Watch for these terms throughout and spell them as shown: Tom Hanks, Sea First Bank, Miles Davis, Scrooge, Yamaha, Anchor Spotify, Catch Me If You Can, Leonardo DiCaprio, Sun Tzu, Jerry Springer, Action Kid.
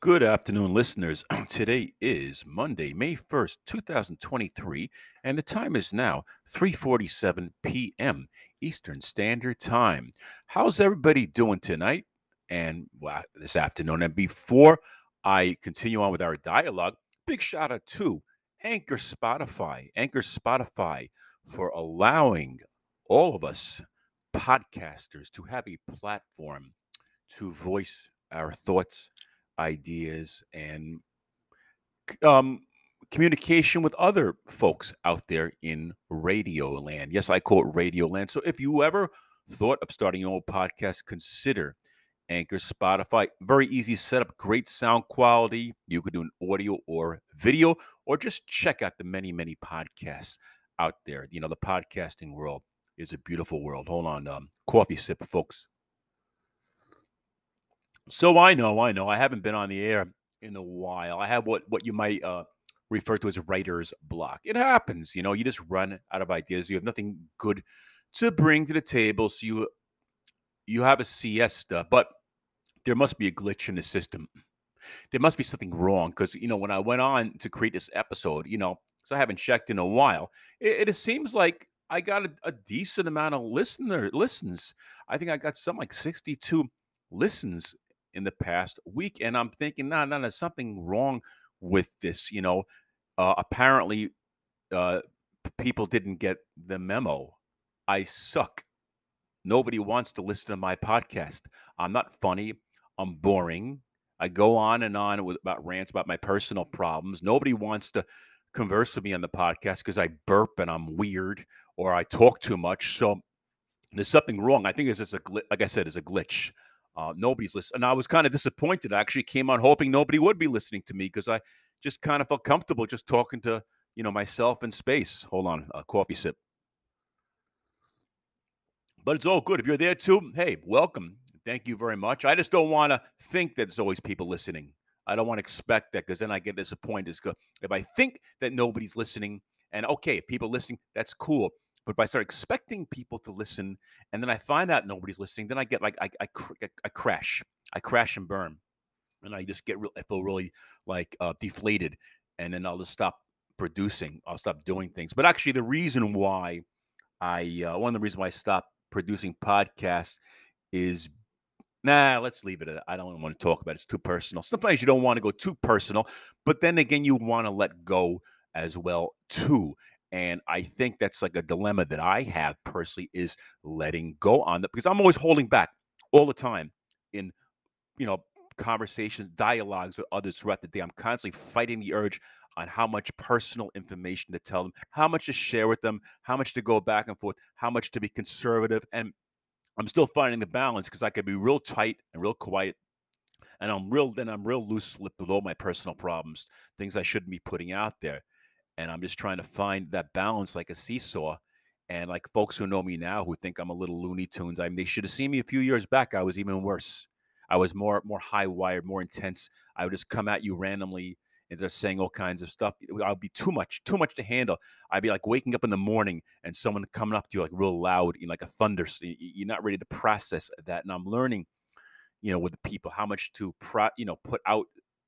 Good afternoon, listeners. Today is Monday, May 1st, 2023, and the time is now 3:47 p.m. Eastern Standard Time. How's everybody doing tonight and this afternoon? And before I continue on with our dialogue, big shout out to Anchor Spotify for allowing all of us podcasters to have a platform to voice our thoughts, ideas, and communication with other folks out there in radio land. Yes, I call it radio land. So if you ever thought of starting your own podcast, consider Anchor Spotify. Very easy setup, great sound quality. You could do an audio or video, or just check out the many, many podcasts out there. You know, the podcasting world is a beautiful world. Hold on, coffee sip, folks. So I know. I haven't been on the air in a while. I have what you might refer to as writer's block. It happens, you know. You just run out of ideas. You have nothing good to bring to the table, so you have a siesta. But there must be a glitch in the system. There must be something wrong, because, you know, when I went on to create this episode, you know, because I haven't checked in a while, it seems like I got a decent amount of listens. I think I got something like 62 listens in the past week, and I'm thinking, no, there's something wrong with this, you know. Apparently, people didn't get the memo. I suck. Nobody wants to listen to my podcast. I'm not funny. I'm boring. I go on and on about rants about my personal problems. Nobody wants to converse with me on the podcast because I burp and I'm weird, or I talk too much. So there's something wrong. I think it's just a glitch. Nobody's listening. And I was kind of disappointed. I actually came on hoping nobody would be listening to me, because I just kind of felt comfortable just talking to, you know, myself in space. Hold on, a coffee sip. But it's all good. If you're there too, hey, welcome. Thank you very much. I just don't want to think that there's always people listening. I don't want to expect that, because then I get disappointed. If I think that nobody's listening, and okay, if people listening, that's cool. But if I start expecting people to listen, and then I find out nobody's listening, then I get like I crash. I crash and burn, and I just I feel really like deflated, and then I'll just stop producing. I'll stop doing things. But actually, the reason why I stopped producing podcasts is let's leave it at that. I don't want to talk about it. It's too personal. Sometimes you don't want to go too personal, but then again, you want to let go as well too. And I think that's like a dilemma that I have personally, is letting go on that, because I'm always holding back all the time in, you know, conversations, dialogues with others throughout the day. I'm constantly fighting the urge on how much personal information to tell them, how much to share with them, how much to go back and forth, how much to be conservative. And I'm still finding the balance, because I could be real tight and real quiet, and I'm real loose-lipped with all my personal problems, things I shouldn't be putting out there. And I'm just trying to find that balance, like a seesaw. And like folks who know me now, who think I'm a little Looney Tunes, I mean, they should have seen me a few years back. I was even worse. I was more high-wired, more intense. I would just come at you randomly and just saying all kinds of stuff. I would be too much to handle. I'd be like waking up in the morning and someone coming up to you like real loud, you know, like a thunder. You're not ready to process that. And I'm learning, you know, with the people, how much to put out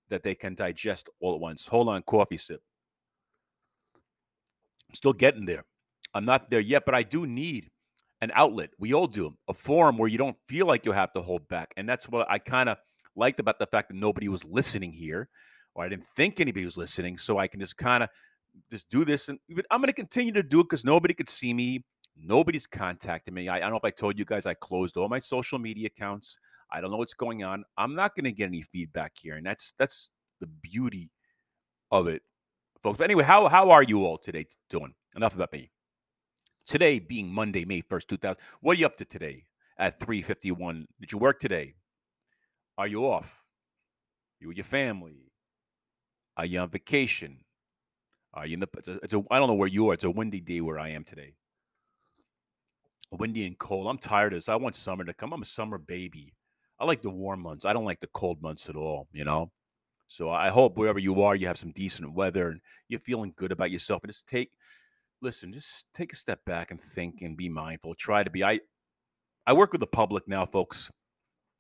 that they can digest all at once. Hold on, coffee sip. I'm still getting there. I'm not there yet, but I do need an outlet. We all do. A forum where you don't feel like you have to hold back. And that's what I kind of liked about the fact that nobody was listening here, or I didn't think anybody was listening. So I can just kind of just do this. And I'm going to continue to do it, because nobody could see me. Nobody's contacting me. I don't know if I told you guys, I closed all my social media accounts. I don't know what's going on. I'm not going to get any feedback here. And that's the beauty of it, folks. But anyway, how are you all today doing? Enough about me. Today being Monday, May 1st, 2000. What are you up to today at 3:51? Did you work today? Are you off? You with your family? Are you on vacation? Are you in the? I don't know where you are. It's a windy day where I am today. Windy and cold. I'm tired of this. I want summer to come. I'm a summer baby. I like the warm months. I don't like the cold months at all, you know? So I hope wherever you are, you have some decent weather and you're feeling good about yourself. And just take a step back and think and be mindful. Try to be. I work with the public now, folks,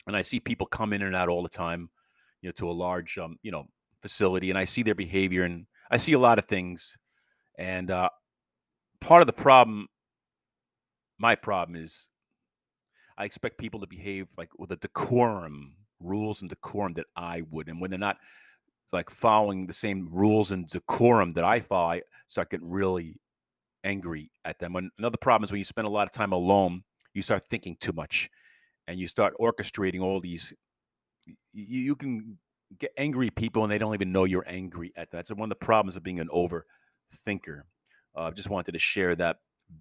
and I see people come in and out all the time. to a large, facility, and I see their behavior and I see a lot of things. And part of the problem, my problem is I expect people to behave like with a decorum, rules and decorum that I would. And when they're not like following the same rules and decorum that I follow, I start getting really angry at them. When, another problem is when you spend a lot of time alone, you start thinking too much and you start orchestrating all these. You can get angry at people and they don't even know you're angry at them. That's one of the problems of being an overthinker. I just wanted to share that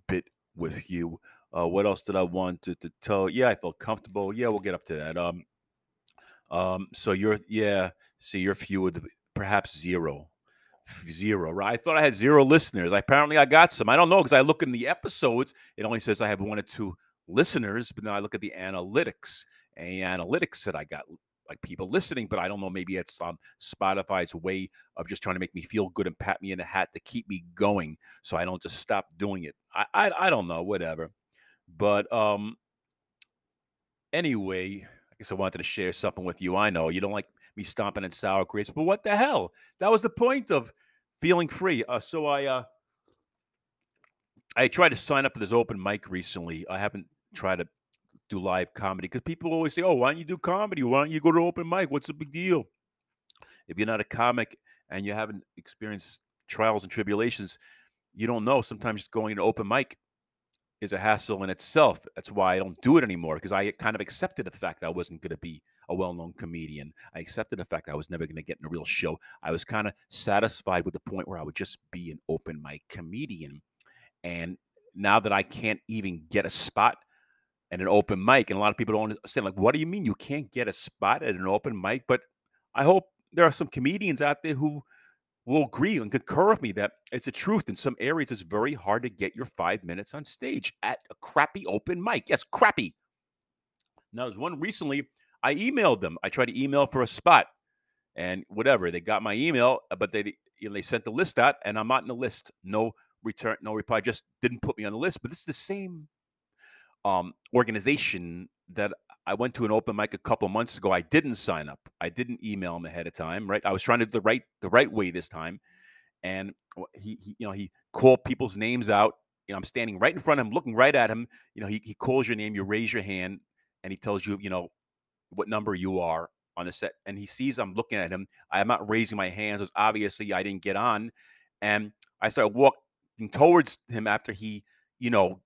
bit with you. What else did I want to tell? Yeah, I felt comfortable. Yeah, we'll get up to that. So you're few with perhaps zero, right? I thought I had zero listeners. Apparently I got some. I don't know, because I look in the episodes. It only says I have 1 or 2 listeners, but now I look at the analytics. And analytics said I got like people listening, but I don't know. Maybe it's Spotify's way of just trying to make me feel good and pat me in the hat to keep me going, so I don't just stop doing it. I don't know, whatever. But anyway, I guess I wanted to share something with you. I know you don't like me stomping in sour grapes, but what the hell? That was the point of feeling free. So I tried to sign up for this open mic recently. I haven't tried to do live comedy because people always say, oh, why don't you do comedy? Why don't you go to open mic? What's the big deal? If you're not a comic and you haven't experienced trials and tribulations, you don't know. Sometimes going to open mic is a hassle in itself. That's why I don't do it anymore, because I kind of accepted the fact that I wasn't going to be a well-known comedian. I accepted the fact I was never going to get in a real show. I was kind of satisfied with the point where I would just be an open mic comedian. And now that I can't even get a spot and an open mic, and a lot of people don't understand, like, what do you mean you can't get a spot at an open mic? But I hope there are some comedians out there who will agree and concur with me that it's the truth. In some areas, it's very hard to get your 5 minutes on stage at a crappy open mic. Yes, crappy. Now, there's one recently, I emailed them. I tried to email for a spot, and whatever, they got my email, but they sent the list out, and I'm not in the list. No return, no reply. Just didn't put me on the list. But this is the same organization that I went to an open mic a couple months ago. I didn't sign up. I didn't email him ahead of time, right? I was trying to do the right way this time, and he called people's names out. I'm standing right in front of him, looking right at him. He calls your name, you raise your hand, and he tells you, what number you are on the set. And he sees I'm looking at him. I'm not raising my hands. So obviously I didn't get on, and I started walking towards him after he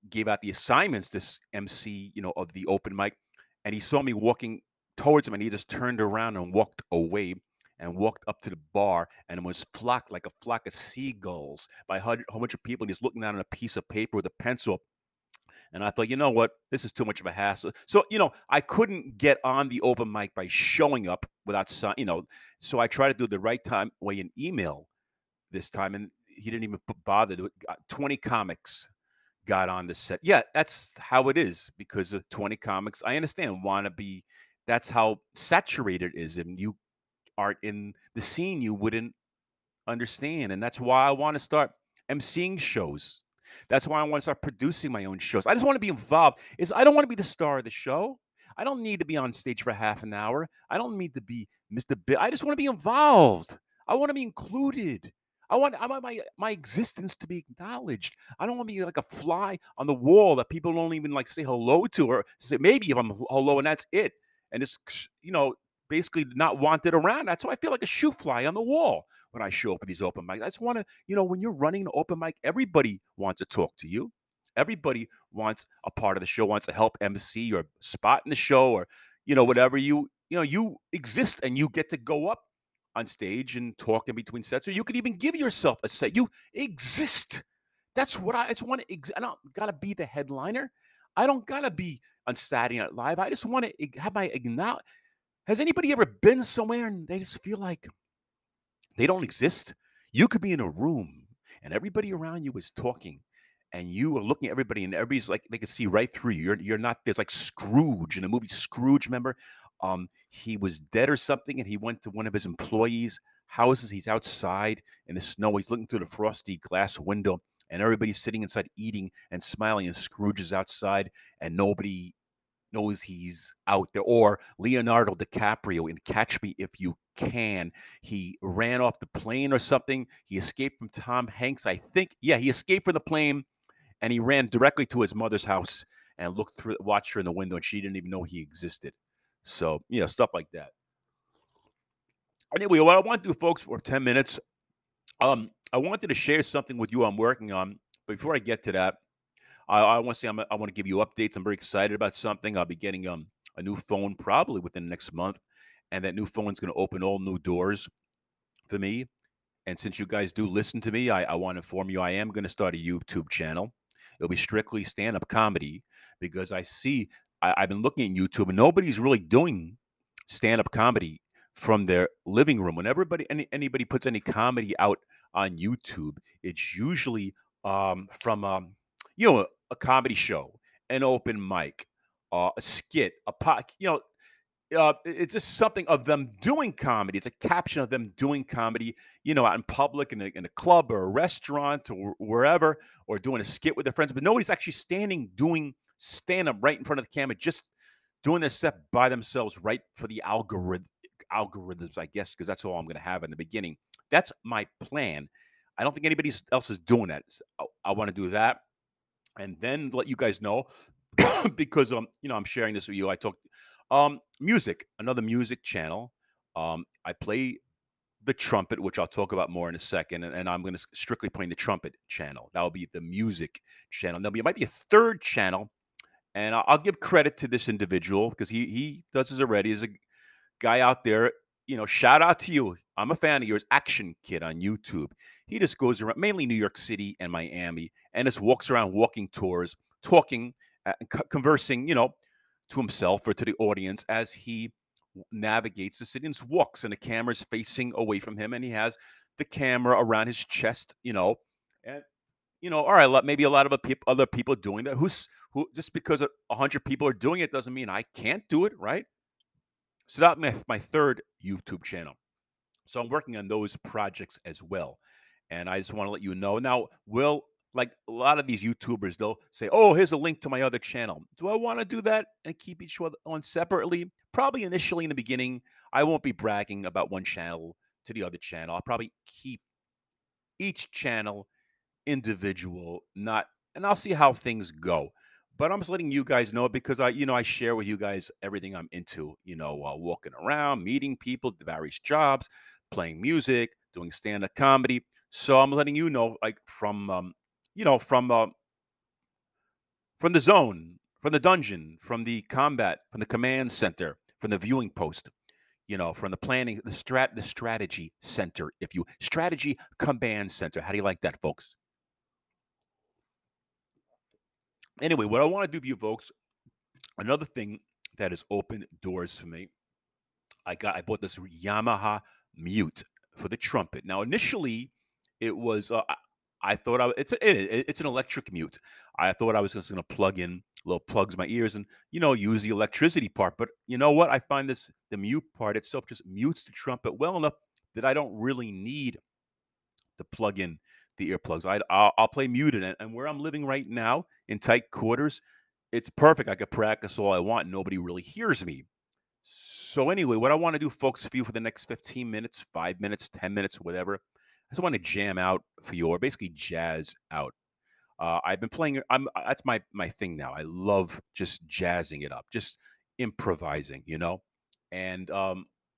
gave out the assignments, this MC, of the open mic. And he saw me walking towards him, and he just turned around and walked away and walked up to the bar, and was flocked like a flock of seagulls by a whole bunch of people. And he's looking down on a piece of paper with a pencil. And I thought, you know what? This is too much of a hassle. So, I couldn't get on the open mic by showing up without, so I tried to do the right time way in email this time. And he didn't even bother. 20 comics got on the set. Yeah, that's how it is, because of 20 comics. I understand wannabe. That's how saturated it is, and you aren't in the scene, you wouldn't understand. And that's why I want to start emceeing shows. That's why I want to start producing my own shows. I just want to be involved. I don't want to be the star of the show. I don't need to be on stage for half an hour. I don't need to be Mr. Big. I just want to be involved. I want to be included. I want my existence to be acknowledged. I don't want to be like a fly on the wall that people don't even like say hello to, or say maybe if I'm hello and that's it. And it's, basically not wanted around. That's why I feel like a shoe fly on the wall when I show up at these open mics. I just want to, when you're running an open mic, everybody wants to talk to you. Everybody wants a part of the show, wants to help MC or spot in the show, or, whatever you exist, and you get to go up on stage and talk in between sets, or you could even give yourself a set. You exist. That's what I just want to. I don't gotta be the headliner. I don't gotta be on Saturday Night Live. I just want to have my acknowledgement. Has anybody ever been somewhere and they just feel like they don't exist? You could be in a room and everybody around you is talking, and you are looking at everybody, and everybody's like they can see right through you. You're not. There's like Scrooge in the movie Scrooge. Remember? He was dead or something, and he went to one of his employees' houses. He's outside in the snow. He's looking through the frosty glass window, and everybody's sitting inside eating and smiling, and Scrooge is outside, and nobody knows he's out there. Or Leonardo DiCaprio in Catch Me If You Can. He ran off the plane or something. He escaped from Tom Hanks, I think. Yeah, he escaped from the plane, and he ran directly to his mother's house and looked through, watched her in the window, and she didn't even know he existed. So, you know, stuff like that. Anyway, what I want to do, folks, for 10 minutes, I wanted to share something with you I'm working on. But before I get to that, I want to say I want to give you updates. I'm very excited about something. I'll be getting a new phone probably within the next month, and that new phone is going to open all new doors for me. And since you guys do listen to me, I want to inform you I am going to start a YouTube channel. It'll be strictly stand-up comedy because I see I've been looking at YouTube and nobody's really doing stand-up comedy from their living room. When anybody puts any comedy out on YouTube, it's usually from you know, a comedy show, an open mic, a skit, a podcast. You know, it's just something of them doing comedy. It's a caption of them doing comedy, you know, out in public, in a club or a restaurant or wherever, or doing a skit with their friends. But nobody's actually standing doing stand-up right in front of the camera, just doing their set by themselves right for the algorithms, I guess, because that's all I'm going to have in the beginning. That's my plan. I don't think anybody else is doing that. So I want to do that. And then let you guys know, because you know, I'm sharing this with you. I talk music, another music channel. I play the trumpet, which I'll talk about more in a second. And I'm going to strictly play the trumpet channel. That will be the music channel. And there might be a third channel, and I'll give credit to this individual because he does this already. He's a guy out there. You know, shout out to you. I'm a fan of yours, Action Kid on YouTube. He just goes around, mainly New York City and Miami, and just walks around walking tours, talking, conversing, you know, to himself or to the audience as he navigates the city and just walks, and the camera's facing away from him, and he has the camera around his chest, you know. And, you know, all right, maybe a lot of other people doing that. Who just because 100 people are doing it doesn't mean I can't do it, right? So that's my third YouTube channel. So I'm working on those projects as well. And I just want to let you know. Now, like a lot of these YouTubers, they'll say, oh, here's a link to my other channel. Do I want to do that and keep each one separately? Probably initially in the beginning, I won't be bragging about one channel to the other channel. I'll probably keep each channel individual, and I'll see how things go. But I'm just letting you guys know because I share with you guys everything I'm into, you know, walking around, meeting people, various jobs, playing music, doing stand-up comedy. So I'm letting you know, like from the zone, from the dungeon, from the combat, from the command center, from the viewing post, you know, from the planning, the strategy center, strategy command center. How do you like that, folks? Anyway, what I want to do for you folks, another thing that has opened doors for me, I bought this Yamaha mute for the trumpet. Now, initially, it was, I thought, it's an electric mute. I thought I was just going to plug in little plugs in my ears and, you know, use the electricity part. But you know what? I find the mute part itself just mutes the trumpet well enough that I don't really need to plug in the earplugs. I'll play muted, and where I'm living right now in tight quarters, it's perfect. I could practice all I want. Nobody really hears me. So anyway, what I want to do, folks, for you for the next 15 minutes, 5 minutes, 10 minutes, whatever, I just want to jam out for you, or basically jazz out. I've been playing. That's my thing now. I love just jazzing it up, just improvising, you know. And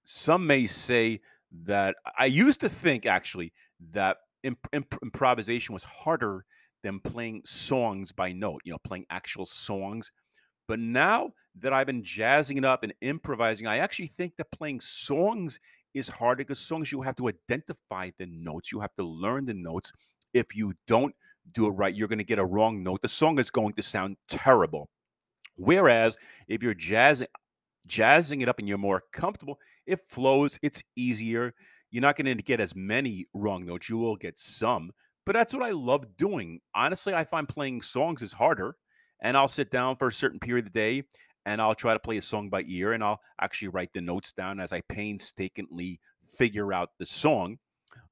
some may say that I used to think actually that improvisation was harder than playing songs by note, you know, playing actual songs. But now that I've been jazzing it up and improvising, I actually think that playing songs is harder because songs, you have to identify the notes. You have to learn the notes. If you don't do it right, you're going to get a wrong note. The song is going to sound terrible. Whereas if you're jazzing it up and you're more comfortable, it flows, it's easier. You're not going to get as many wrong notes. You will get some, but that's what I love doing. Honestly, I find playing songs is harder, and I'll sit down for a certain period of the day, and I'll try to play a song by ear, and I'll actually write the notes down as I painstakingly figure out the song.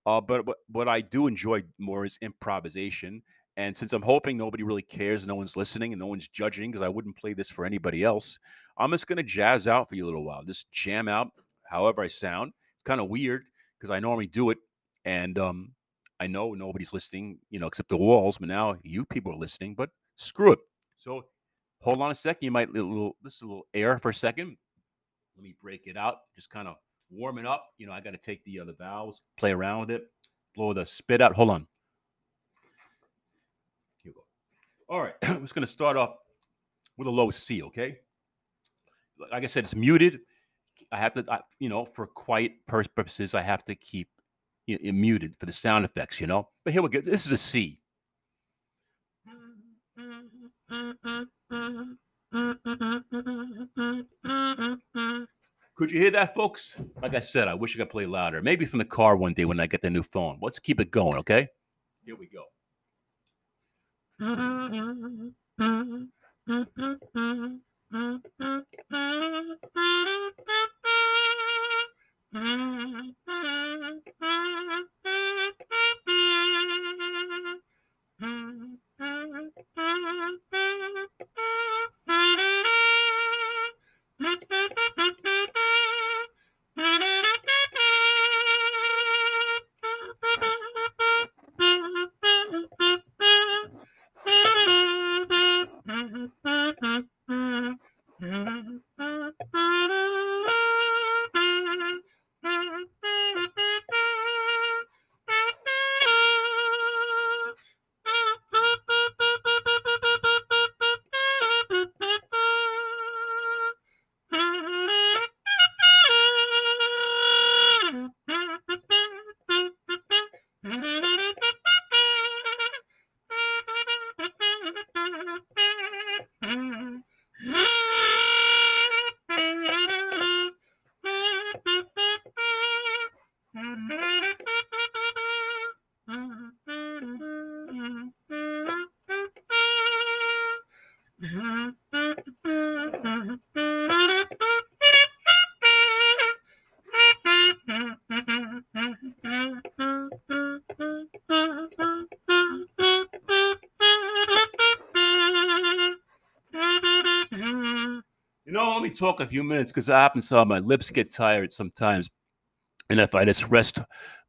But what I do enjoy more is improvisation, And since I'm hoping nobody really cares, no one's listening and no one's judging, because I wouldn't play this for anybody else, I'm just going to jazz out for you a little while. Just jam out however I sound. It's kind of weird because I normally do it, and I know nobody's listening, except the walls, but now you people are listening, but screw it. So hold on a second. You might this is a little air for a second. Let me break it out. Just kind of warm it up. I got to take the other valves, play around with it, blow the spit out. Hold on. Here we go. All right. I'm just going to start off with a low C, okay? Like I said, it's muted. I have to, for quiet purposes, I have to keep it muted for the sound effects, But here we go. This is a C. Could you hear that, folks? Like I said, I wish I could play louder. Maybe from the car one day when I get the new phone. Let's keep it going, okay? Here we go. Talk a few minutes because I happen to my lips get tired sometimes, and if I just rest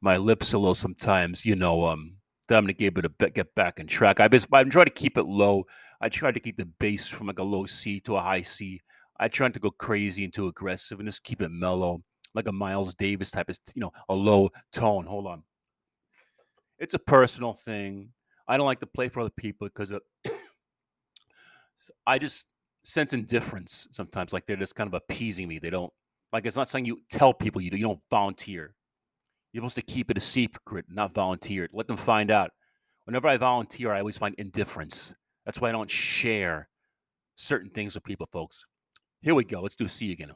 my lips a little sometimes, then I'm gonna be able to get back on track. I'm trying to keep it low. I try to keep the bass from like a low C to a high C. I try not to go crazy and too aggressive, and just keep it mellow, like a Miles Davis type of a low tone. Hold on, it's a personal thing. I don't like to play for other people because I just sense indifference sometimes, like they're just kind of appeasing me. They don't, like, it's not something you tell people. You don't volunteer. You're supposed to keep it a secret, not volunteer. Let them find out. Whenever I volunteer, I always find indifference. That's why I don't share certain things with people, folks. Here we go. Let's do C again.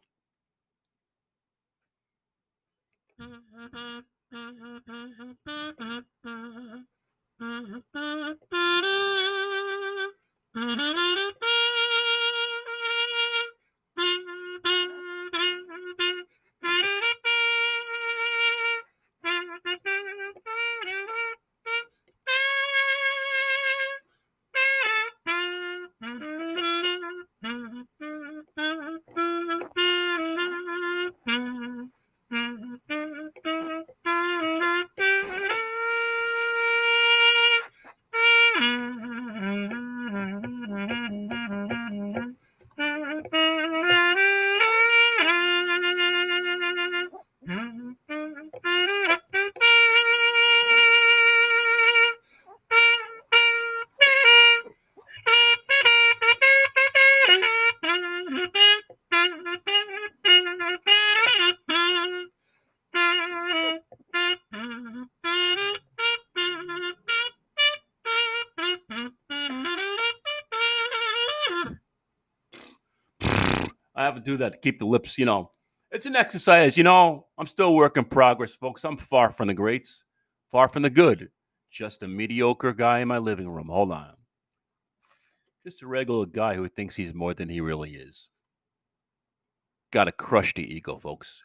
Do that to keep the lips, It's an exercise, I'm still a work in progress, folks. I'm far from the greats, far from the good. Just a mediocre guy in my living room. Hold on. Just a regular guy who thinks he's more than he really is. Gotta crush the ego, folks.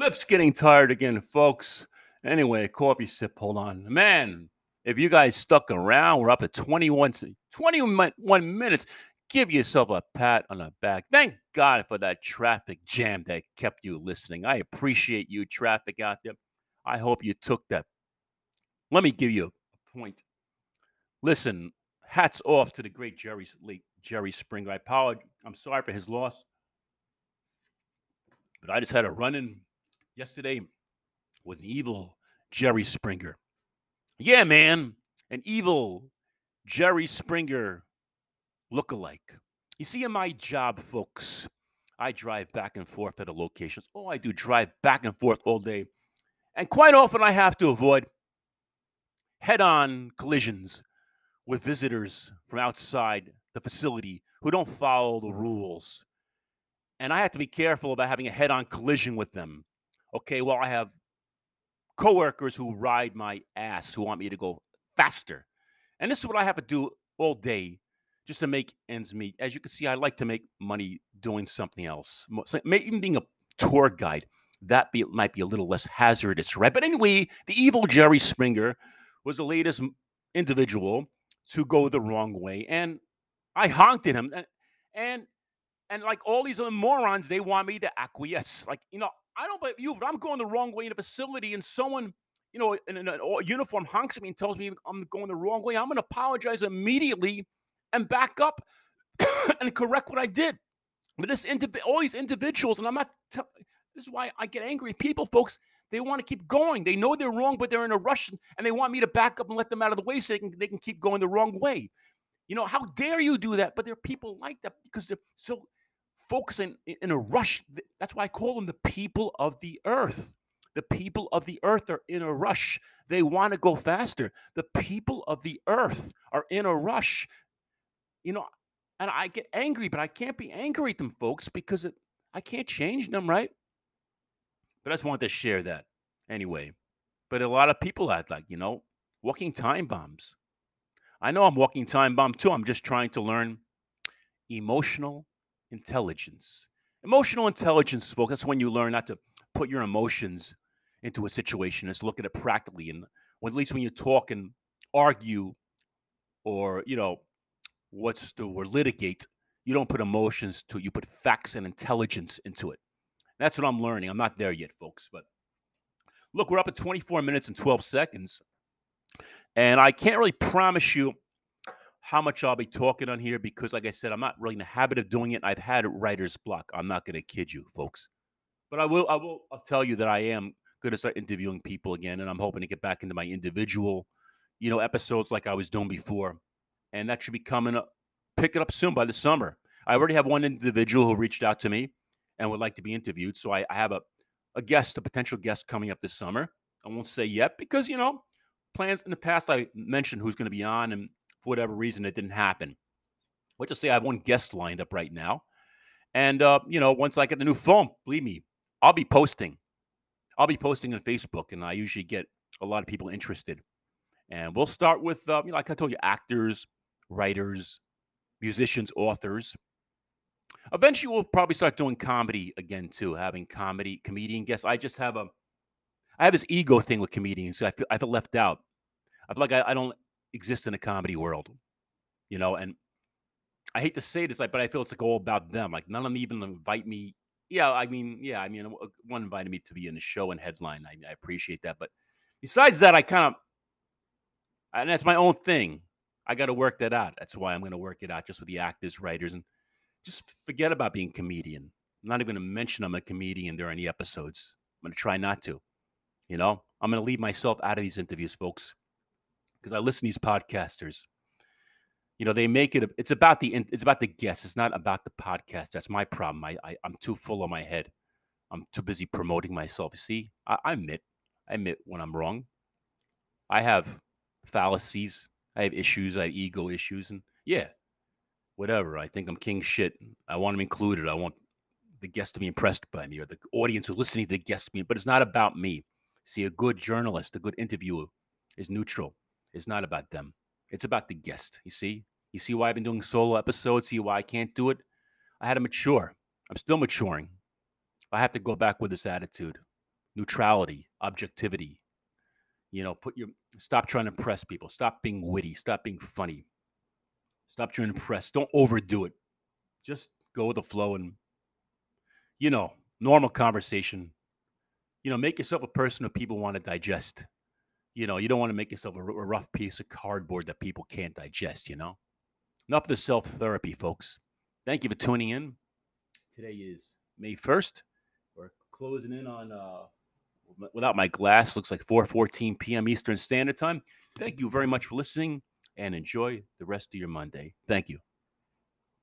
Lips getting tired again, folks. Anyway, coffee sip. Hold on. Man, if you guys stuck around, we're up at 21 minutes. Give yourself a pat on the back. Thank God for that traffic jam that kept you listening. I appreciate you, traffic out there. I hope you took that. Let me give you a point. Listen, hats off to the great Jerry Springer. I'm sorry for his loss, but I just had a run-in yesterday with an evil Jerry Springer. Yeah, man, an evil Jerry Springer look-alike. You see, in my job, folks, I drive back and forth at a location. That's all I do, drive back and forth all day. And quite often I have to avoid head-on collisions with visitors from outside the facility who don't follow the rules. And I have to be careful about having a head-on collision with them. Okay, well, I have coworkers who ride my ass, who want me to go faster. And this is what I have to do all day, just to make ends meet. As you can see, I like to make money doing something else. So even being a tour guide, might be a little less hazardous, right? But anyway, the evil Jerry Springer was the latest individual to go the wrong way. And I honked at him. And like all these other morons, they want me to acquiesce. Like, you know, I don't believe you, but I'm going the wrong way in a facility and someone, you know, in a uniform honks at me and tells me I'm going the wrong way. I'm going to apologize immediately and back up and correct what I did. But all these individuals, and this is why I get angry. People, folks, they want to keep going. They know they're wrong, but they're in a rush, and they want me to back up and let them out of the way so they can keep going the wrong way. You know, how dare you do that? But there are people like that because they're so focused in a rush. That's why I call them the people of the earth. The people of the earth are in a rush. They want to go faster. The people of the earth are in a rush. You know, and I get angry, but I can't be angry at them, folks, because I can't change them, right? But I just wanted to share that anyway. But a lot of people act like, you know, walking time bombs. I know I'm walking time bomb too. I'm just trying to learn emotional intelligence. Emotional intelligence, folks, that's when you learn not to put your emotions into a situation. Just look at it practically. And at least when you talk and argue or, you know, litigate, you don't put emotions to it. You put facts and intelligence into it. And that's what I'm learning. I'm not there yet, folks. But look, we're up at 24 minutes and 12 seconds. And I can't really promise you how much I'll be talking on here because, like I said, I'm not really in the habit of doing it. I've had writer's block. I'm not going to kid you, folks. But I'll tell you that I am going to start interviewing people again, and I'm hoping to get back into my individual, you know, episodes like I was doing before. And that should be coming up, pick it up soon by the summer. I already have one individual who reached out to me and would like to be interviewed. So I have a potential guest coming up this summer. I won't say yet because, you know, plans in the past I mentioned who's going to be on, and for whatever reason, it didn't happen. Let's just say I have one guest lined up right now And, you know, once I get the new phone, believe me, I'll be posting. I'll be posting on Facebook, and I usually get a lot of people interested. And we'll start with, you know, like I told you, actors, writers, musicians, authors. Eventually, we'll probably start doing comedy again, too, having comedian guests. I just have I have this ego thing with comedians. I feel left out. I feel like I don't exist in a comedy world, you know, and I hate to say this, but I feel it's like all about them. Like none of them even invite me. Yeah, I mean, one invited me to be in the show and headline. I appreciate that. But besides that, and that's my own thing. I got to work that out. That's why I'm going to work it out just with the actors, writers, and just forget about being a comedian. I'm not even going to mention I'm a comedian during the episodes. I'm going to try not to. You know, I'm going to leave myself out of these interviews, folks, because I listen to these podcasters. You know, they make it, it's about the guests. It's not about the podcast. That's my problem. I'm too full of my head. I'm too busy promoting myself. See, I admit when I'm wrong. I have fallacies. I have issues. I have ego issues. And yeah, whatever. I think I'm king shit. I want them included. I want the guest to be impressed by me or the audience who listening to the guest to me. But it's not about me. See, a good journalist, a good interviewer is neutral. It's not about them. It's about the guest, you see? You see why I've been doing solo episodes? See why I can't do it? I had to mature. I'm still maturing. I have to go back with this attitude. Neutrality, objectivity. You know, stop trying to impress people. Stop being witty. Stop being funny. Stop trying to impress. Don't overdo it. Just go with the flow and, you know, normal conversation. You know, make yourself a person who people want to digest. You know, you don't want to make yourself a rough piece of cardboard that people can't digest, you know? Enough of the self-therapy, folks. Thank you for tuning in. Today is May 1st. We're closing in on, without my glass, looks like 4:14 p.m. Eastern Standard Time. Thank you very much for listening, and enjoy the rest of your Monday. Thank you.